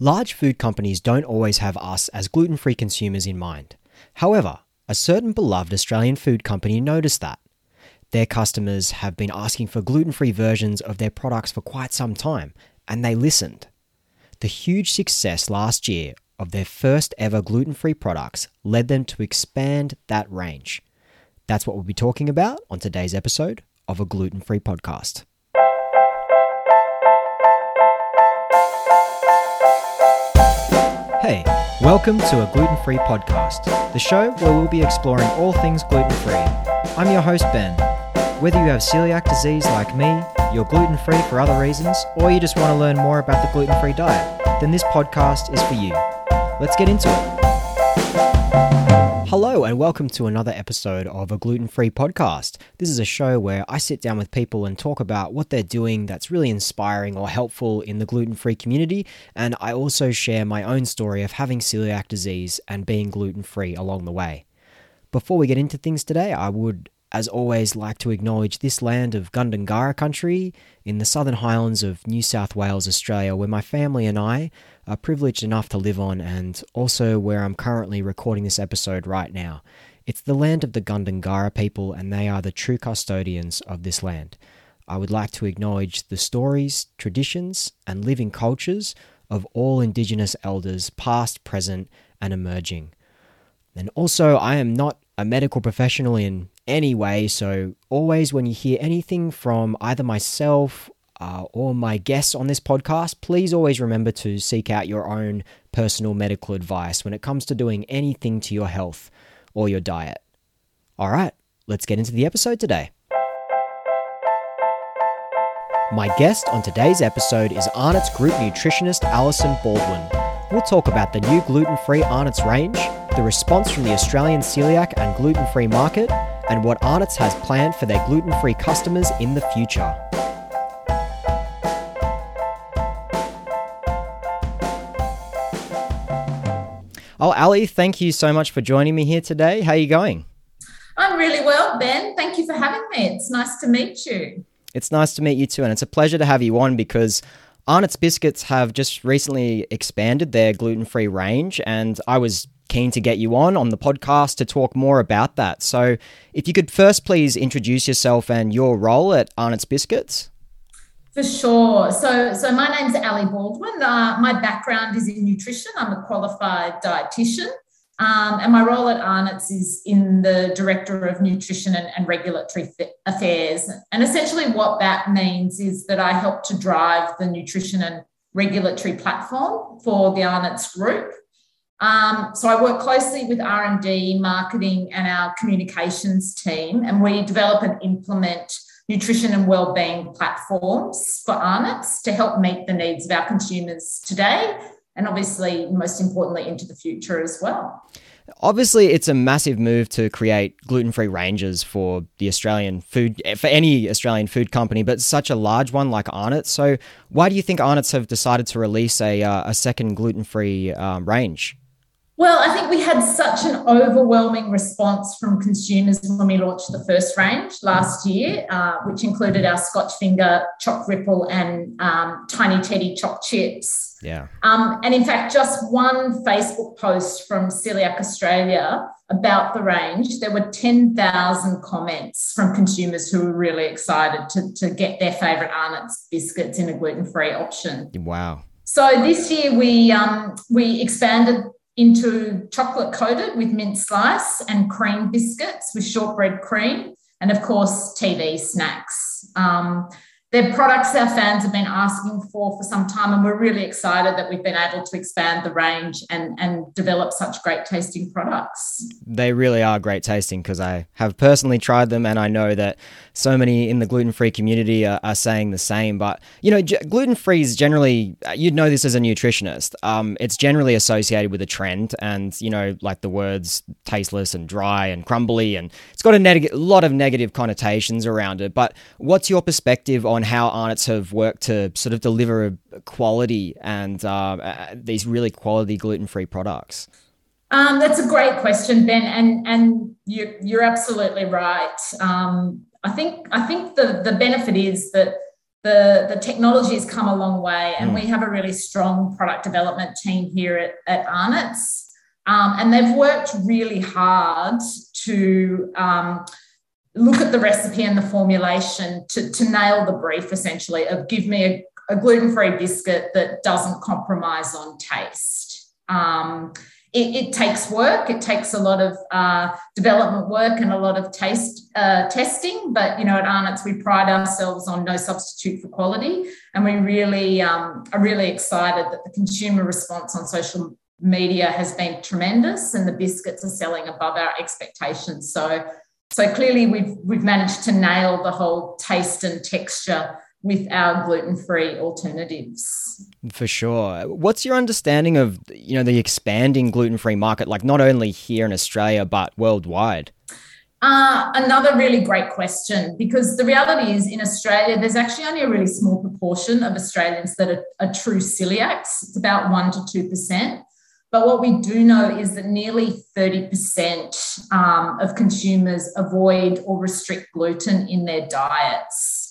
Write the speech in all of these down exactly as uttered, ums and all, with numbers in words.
Large food companies don't always have us as gluten-free consumers in mind. However, a certain beloved Australian food company noticed that. Their customers have been asking for gluten-free versions of their products for quite some time, and they listened. The huge success last year of their first ever gluten-free products led them to expand that range. That's what we'll be talking about on today's episode of A Gluten-Free Podcast. Hey, welcome to A Gluten-Free Podcast, the show where we'll be exploring all things gluten-free. I'm your host, Ben. Whether you have celiac disease like me, you're gluten-free for other reasons, or you just want to learn more about the gluten-free diet, then this podcast is for you. Let's get into it. Hello and welcome to another episode of A Gluten-Free Podcast. This is a show where I sit down with people and talk about what they're doing that's really inspiring or helpful in the gluten-free community, and I also share my own story of having celiac disease and being gluten-free along the way. Before we get into things today, I would, as always, like to acknowledge this land of Gundangurra country in the Southern Highlands of New South Wales, Australia, where my family and I are privileged enough to live on, and also where I'm currently recording this episode right now. It's the land of the Gundungurra people, and they are the true custodians of this land. I would like to acknowledge the stories, traditions, and living cultures of all Indigenous elders, past, present, and emerging. And also, I am not a medical professional in any way, so always when you hear anything from either myself Uh, or my guests on this podcast, please always remember to seek out your own personal medical advice when it comes to doing anything to your health or your diet. All right, let's get into the episode today. My guest on today's episode is Arnott's Group nutritionist Alison Baldwin. We'll talk about the new gluten-free Arnott's range, the response from the Australian celiac and gluten-free market, and what Arnott's has planned for their gluten-free customers in the future. Oh, Ali, thank you so much for joining me here today. How are you going? I'm really well, Ben. Thank you for having me. It's nice to meet you. It's nice to meet you too, and it's a pleasure to have you on because Arnott's Biscuits have just recently expanded their gluten-free range, and I was keen to get you on on the podcast to talk more about that. So if you could first please introduce yourself and your role at Arnott's Biscuits. For sure. So, so my name's Ali Baldwin. Uh, my background is in nutrition. I'm a qualified dietitian, um, and my role at Arnott's is in the Director of Nutrition and, and Regulatory Affairs. And essentially what that means is that I help to drive the nutrition and regulatory platform for the Arnott's Group. Um, so I work closely with R and D, marketing, and our communications team, and we develop and implement nutrition and wellbeing platforms for Arnott's to help meet the needs of our consumers today and obviously, most importantly, into the future as well. Obviously, it's a massive move to create gluten-free ranges for the Australian food, for any Australian food company, but such a large one like Arnott's. So why do you think Arnott's have decided to release a, uh, a second gluten-free um, range? Well, I think we had such an overwhelming response from consumers when we launched the first range last year, uh, which included our Scotch Finger Choc Ripple and um, Tiny Teddy Choc Chips. Yeah. Um, and in fact, just one Facebook post from Coeliac Australia about the range, there were ten thousand comments from consumers who were really excited to, to get their favourite Arnott's biscuits in a gluten-free option. Wow. So this year we um, we expanded into chocolate coated with mint slice and cream biscuits with shortbread cream and, of course, TeeVee Snacks. Um, they're products our fans have been asking for for some time, and we're really excited that we've been able to expand the range and, and develop such great-tasting products. They really are great-tasting because I have personally tried them, and I know that so many in the gluten-free community are, are saying the same. But, you know, g- gluten-free is generally, you'd know this as a nutritionist, um, it's generally associated with a trend and, you know, like the words tasteless and dry and crumbly, and it's got a neg- lot of negative connotations around it. But what's your perspective on on how Arnott's have worked to sort of deliver quality and uh, these really quality gluten-free products? Um, that's a great question, Ben, and and you're, you're absolutely right. Um, I think I think the the benefit is that the, the technology has come a long way, and mm. we have a really strong product development team here at, at Arnott's. Um, and they've worked really hard to um, look at the recipe and the formulation to, to nail the brief, essentially, of give me a, a gluten-free biscuit that doesn't compromise on taste. Um, it, it takes work. It takes a lot of uh, development work and a lot of taste uh, testing. But, you know, at Arnott's, we pride ourselves on no substitute for quality, and we really um, are really excited that the consumer response on social media has been tremendous, and the biscuits are selling above our expectations. So, so clearly we've we've managed to nail the whole taste and texture with our gluten-free alternatives. For sure. What's your understanding of, you know, the expanding gluten-free market, like not only here in Australia but worldwide? Uh, another really great question, because the reality is in Australia, there's actually only a really small proportion of Australians that are, are true celiacs. It's about one to two percent. But what we do know is that nearly thirty percent um, of consumers avoid or restrict gluten in their diets.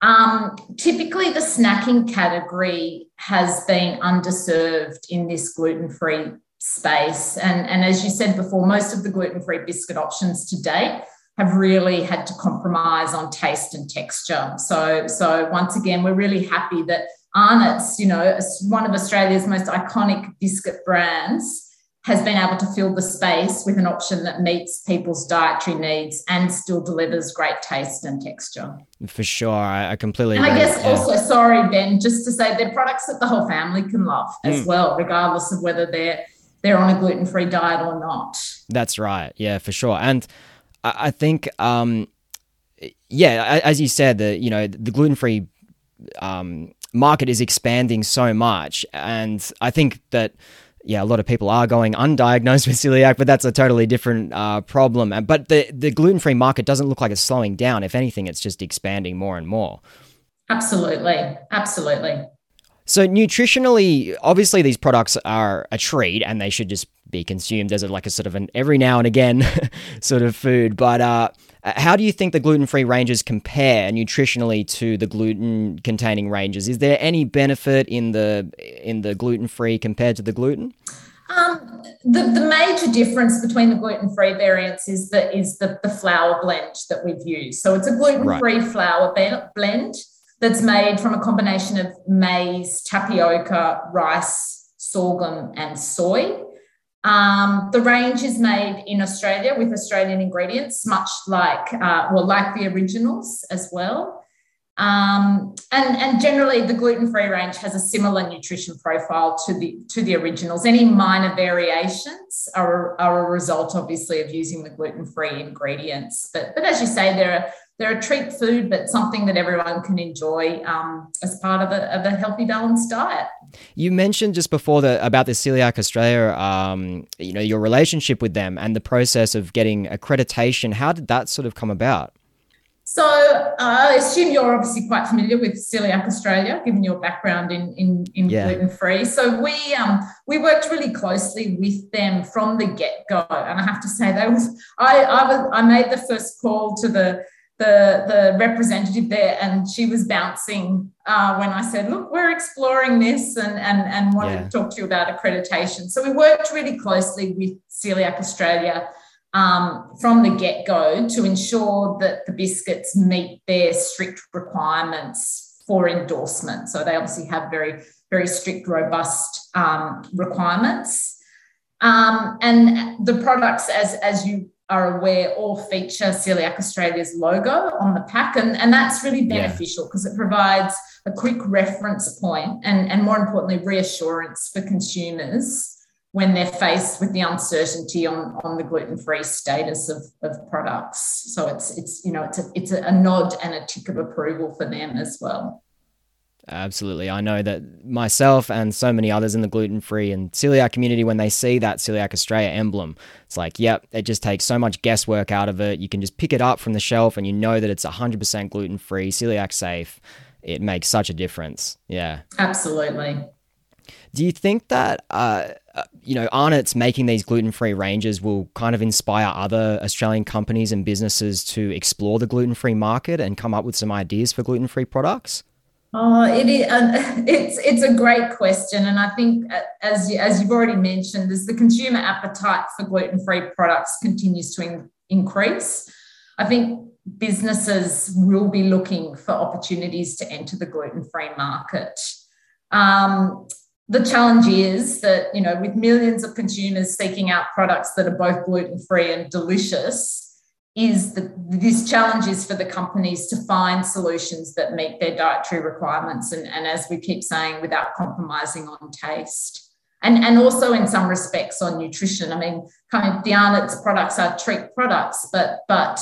Um, typically, the snacking category has been underserved in this gluten-free space. And, and as you said before, most of the gluten-free biscuit options to date have really had to compromise on taste and texture. So, so once again, we're really happy that Arnott's, you know, one of Australia's most iconic biscuit brands, has been able to fill the space with an option that meets people's dietary needs and still delivers great taste and texture. For sure. I completely agree. And I guess also, sorry, Ben, just to say they're products that the whole family can love as mm. well, regardless of whether they're they're on a gluten-free diet or not. That's right. Yeah, for sure. And I think, um, yeah, as you said, the, you know, the gluten-free um market is expanding so much, and I think that yeah a lot of people are going undiagnosed with celiac, but that's a totally different uh problem. But the the gluten-free market doesn't look like it's slowing down. If anything, it's just expanding more and more. Absolutely absolutely So nutritionally, obviously these products are a treat and they should just be consumed as a, like a sort of an every now and again sort of food. But uh, how do you think the gluten-free ranges compare nutritionally to the gluten-containing ranges? Is there any benefit in the in the gluten-free compared to the gluten? Um, the, the major difference between the gluten-free variants is the, is the, the flour blend that we've used. So it's a gluten-free right. flour blend that's made from a combination of maize, tapioca, rice, sorghum, and soy. Um, the range is made in Australia with Australian ingredients, much like, uh, well, like the originals as well. Um, and, and generally, the gluten-free range has a similar nutrition profile to the to the originals. Any minor variations are, are a result, obviously, of using the gluten-free ingredients. But, but as you say, there are They're a treat food, but something that everyone can enjoy um, as part of a, of a healthy, balanced diet. You mentioned just before the, about the Coeliac Australia, um, you know, your relationship with them and the process of getting accreditation. How did that sort of come about? So uh, I assume you're obviously quite familiar with Coeliac Australia, given your background in, in, in yeah. gluten-free. So we um, we worked really closely with them from the get-go. And I have to say, that was I I, was, I made the first call to the The, the representative there, and she was bouncing uh, when I said, look, we're exploring this and, and, and wanted yeah. to talk to you about accreditation. So we worked really closely with Coeliac Australia um, from the get-go to ensure that the biscuits meet their strict requirements for endorsement. So they obviously have very, very strict, robust um, requirements. Um, and the products, as, as you are aware, all feature Coeliac Australia's logo on the pack, and, and that's really beneficial because yeah. it provides a quick reference point and, and more importantly, reassurance for consumers when they're faced with the uncertainty on, on the gluten-free status of, of products. So it's it's you know it's a, it's a nod and a tick of approval for them as well. Absolutely. I know that myself and so many others in the gluten-free and celiac community, when they see that Coeliac Australia emblem, it's like, yep, it just takes so much guesswork out of it. You can just pick it up from the shelf and you know that it's one hundred percent gluten-free, celiac safe. It makes such a difference. Yeah. Absolutely. Do you think that, uh, you know, Arnott's making these gluten-free ranges will kind of inspire other Australian companies and businesses to explore the gluten-free market and come up with some ideas for gluten-free products? Oh, it is. Uh, it's it's a great question, and I think as you, as you've already mentioned, as the consumer appetite for gluten-free products continues to in, increase, I think businesses will be looking for opportunities to enter the gluten-free market. Um, the challenge is that, you know, with millions of consumers seeking out products that are both gluten-free and delicious, is the, this challenge is for the companies to find solutions that meet their dietary requirements and, and as we keep saying, without compromising on taste. And, and also in some respects on nutrition. I mean, kind of the Arnott's products are treat products, but, but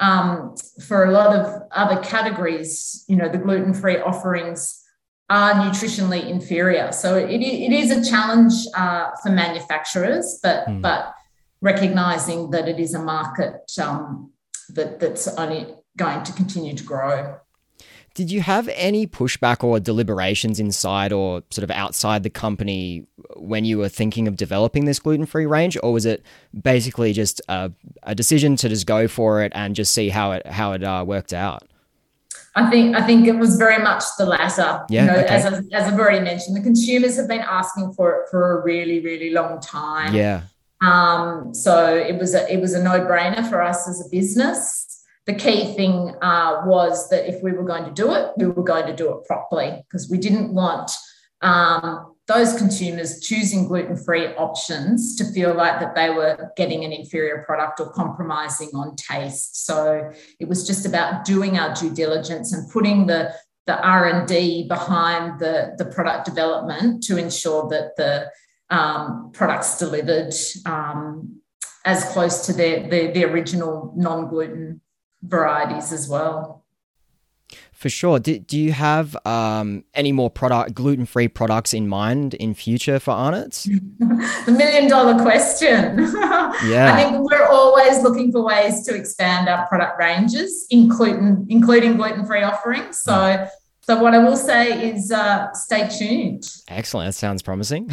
um, for a lot of other categories, you know, the gluten-free offerings are nutritionally inferior. So it, it is a challenge uh, for manufacturers, but mm. but recognising that it is a market um, that that's only going to continue to grow. Did you have any pushback or deliberations inside or sort of outside the company when you were thinking of developing this gluten-free range, or was it basically just a, a decision to just go for it and just see how it how it uh, worked out? I think I think it was very much the latter. Yeah, you know, okay. as, I, as I've already mentioned, the consumers have been asking for it for a really, really long time. Yeah. Um, so it was a, it was a no-brainer for us as a business. The key thing uh, was that if we were going to do it, we were going to do it properly, because we didn't want um, those consumers choosing gluten-free options to feel like that they were getting an inferior product or compromising on taste. So it was just about doing our due diligence and putting the the R and D behind the the product development to ensure that the Um, products delivered um, as close to their, their, their original non-gluten varieties as well. For sure. Do, do you have um, any more product gluten-free products in mind in future for Arnott's? The million-dollar question. Yeah. I think we're always looking for ways to expand our product ranges, including including gluten-free offerings. So. Mm. So what I will say is uh, stay tuned. Excellent. That sounds promising.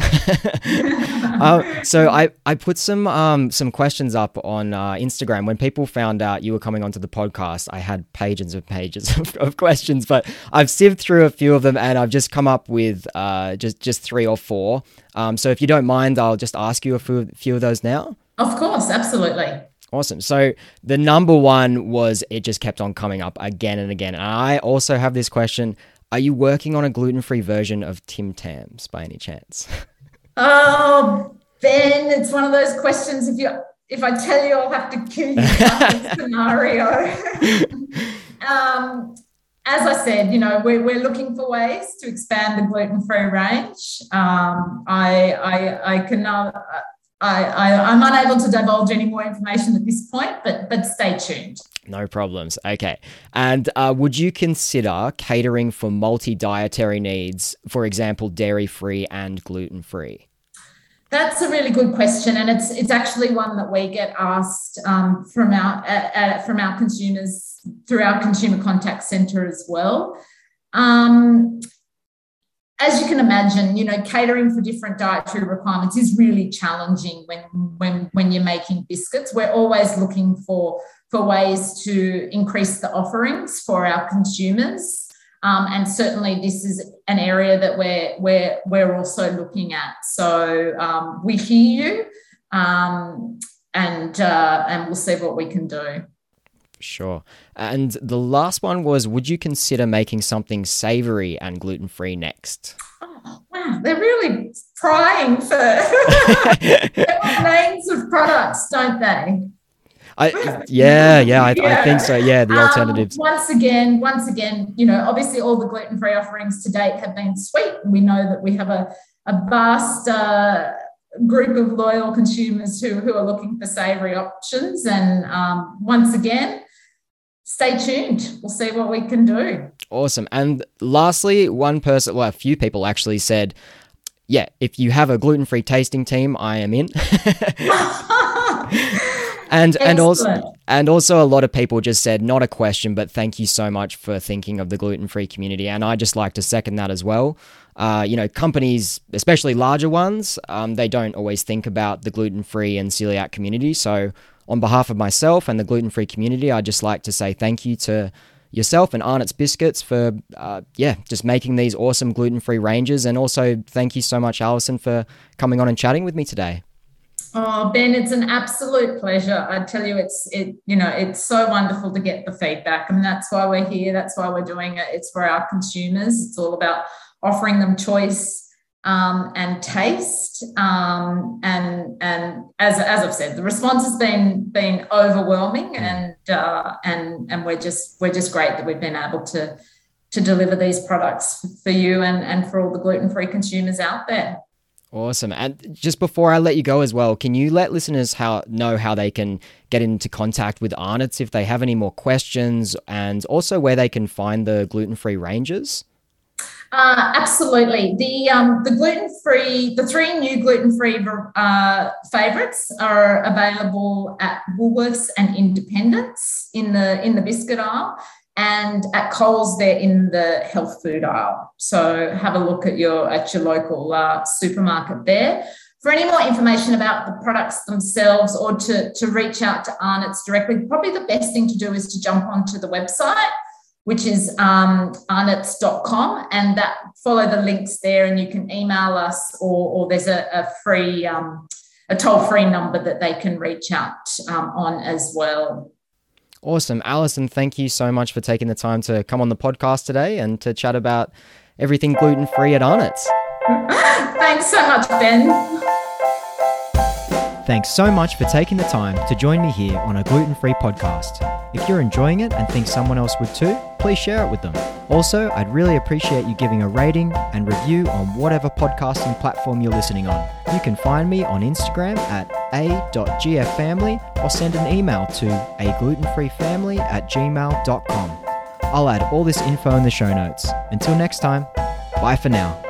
uh, so I, I put some um, some questions up on uh, Instagram. When people found out you were coming onto the podcast, I had pages and pages of, of questions, but I've sifted through a few of them and I've just come up with uh, just, just three or four. Um, so if you don't mind, I'll just ask you a few, few of those now. Of course. Absolutely. Awesome. So the number one was it just kept on coming up again and again. And I also have this question. Are you working on a gluten-free version of Tim Tams by any chance? Oh, Ben, it's one of those questions. If you, if I tell you, I'll have to kill you in this scenario. um, as I said, you know, we're, we're looking for ways to expand the gluten-free range. Um, I, I, I can... Uh, I, I, I'm unable to divulge any more information at this point, but but stay tuned. No problems. Okay. And uh, would you consider catering for multi-dietary needs, for example, dairy-free and gluten-free? That's a really good question, and it's it's actually one that we get asked um, from our uh, uh, from our consumers through our consumer contact centre as well. Um, As you can imagine, you know, catering for different dietary requirements is really challenging when, when, when you're making biscuits. We're always looking for, for ways to increase the offerings for our consumers. Um, and certainly this is an area that we're, we're, we're also looking at. So um, we hear you um, and, uh, and we'll see what we can do. Sure. And the last one was, would you consider making something savory and gluten-free next? Oh, wow. They're really prying for names of products, don't they? I, yeah, yeah, I, yeah, I think so. Yeah, the alternatives. Um, once again, once again, you know, obviously all the gluten-free offerings to date have been sweet. We know that we have a, a vast... Uh, group of loyal consumers who, who are looking for savoury options. And um, once again, stay tuned. We'll see what we can do. Awesome. And lastly, one person, well, a few people actually said, yeah, if you have a gluten-free tasting team, I am in. And and also, and also a lot of people just said, not a question, but thank you so much for thinking of the gluten-free community. And I just like to second that as well. Uh, you know, companies, especially larger ones, um, they don't always think about the gluten-free and celiac community. So on behalf of myself and the gluten-free community, I'd just like to say thank you to yourself and Arnott's Biscuits for, uh, yeah, just making these awesome gluten-free ranges. And also thank you so much, Alison, for coming on and chatting with me today. Oh, Ben, it's an absolute pleasure. I tell you, it's, it, you know, it's so wonderful to get the feedback. I mean, that's why we're here. That's why we're doing it. It's for our consumers. It's all about offering them choice, Um, and taste, um, and and as as I've said, the response has been been overwhelming, and uh, and and we're just we're just great that we've been able to to deliver these products for you and and for all the gluten-free consumers out there. Awesome. And just before I let you go as well, can you let listeners how know how they can get into contact with Arnott's if they have any more questions, and also where they can find the gluten-free ranges? Uh, absolutely. The um, the gluten-free, the three new gluten-free uh, favourites are available at Woolworths and Independents in the in the biscuit aisle, and at Coles they're in the health food aisle. So have a look at your at your local uh, supermarket there. For any more information about the products themselves, or to to reach out to Arnott's directly, probably the best thing to do is to jump onto the website, which is um, arnott's dot com, and that follow the links there, and you can email us, or, or there's a, a free, um, a toll-free number that they can reach out um, on as well. Awesome. Alison, thank you so much for taking the time to come on the podcast today and to chat about everything gluten-free at Arnott's. Thanks so much, Ben. Thanks so much for taking the time to join me here on a gluten-free podcast. If you're enjoying it and think someone else would too, please share it with them. Also, I'd really appreciate you giving a rating and review on whatever podcasting platform you're listening on. You can find me on Instagram at a dot g f family or send an email to a gluten free family at gmail dot com. I'll add all this info in the show notes. Until next time, bye for now.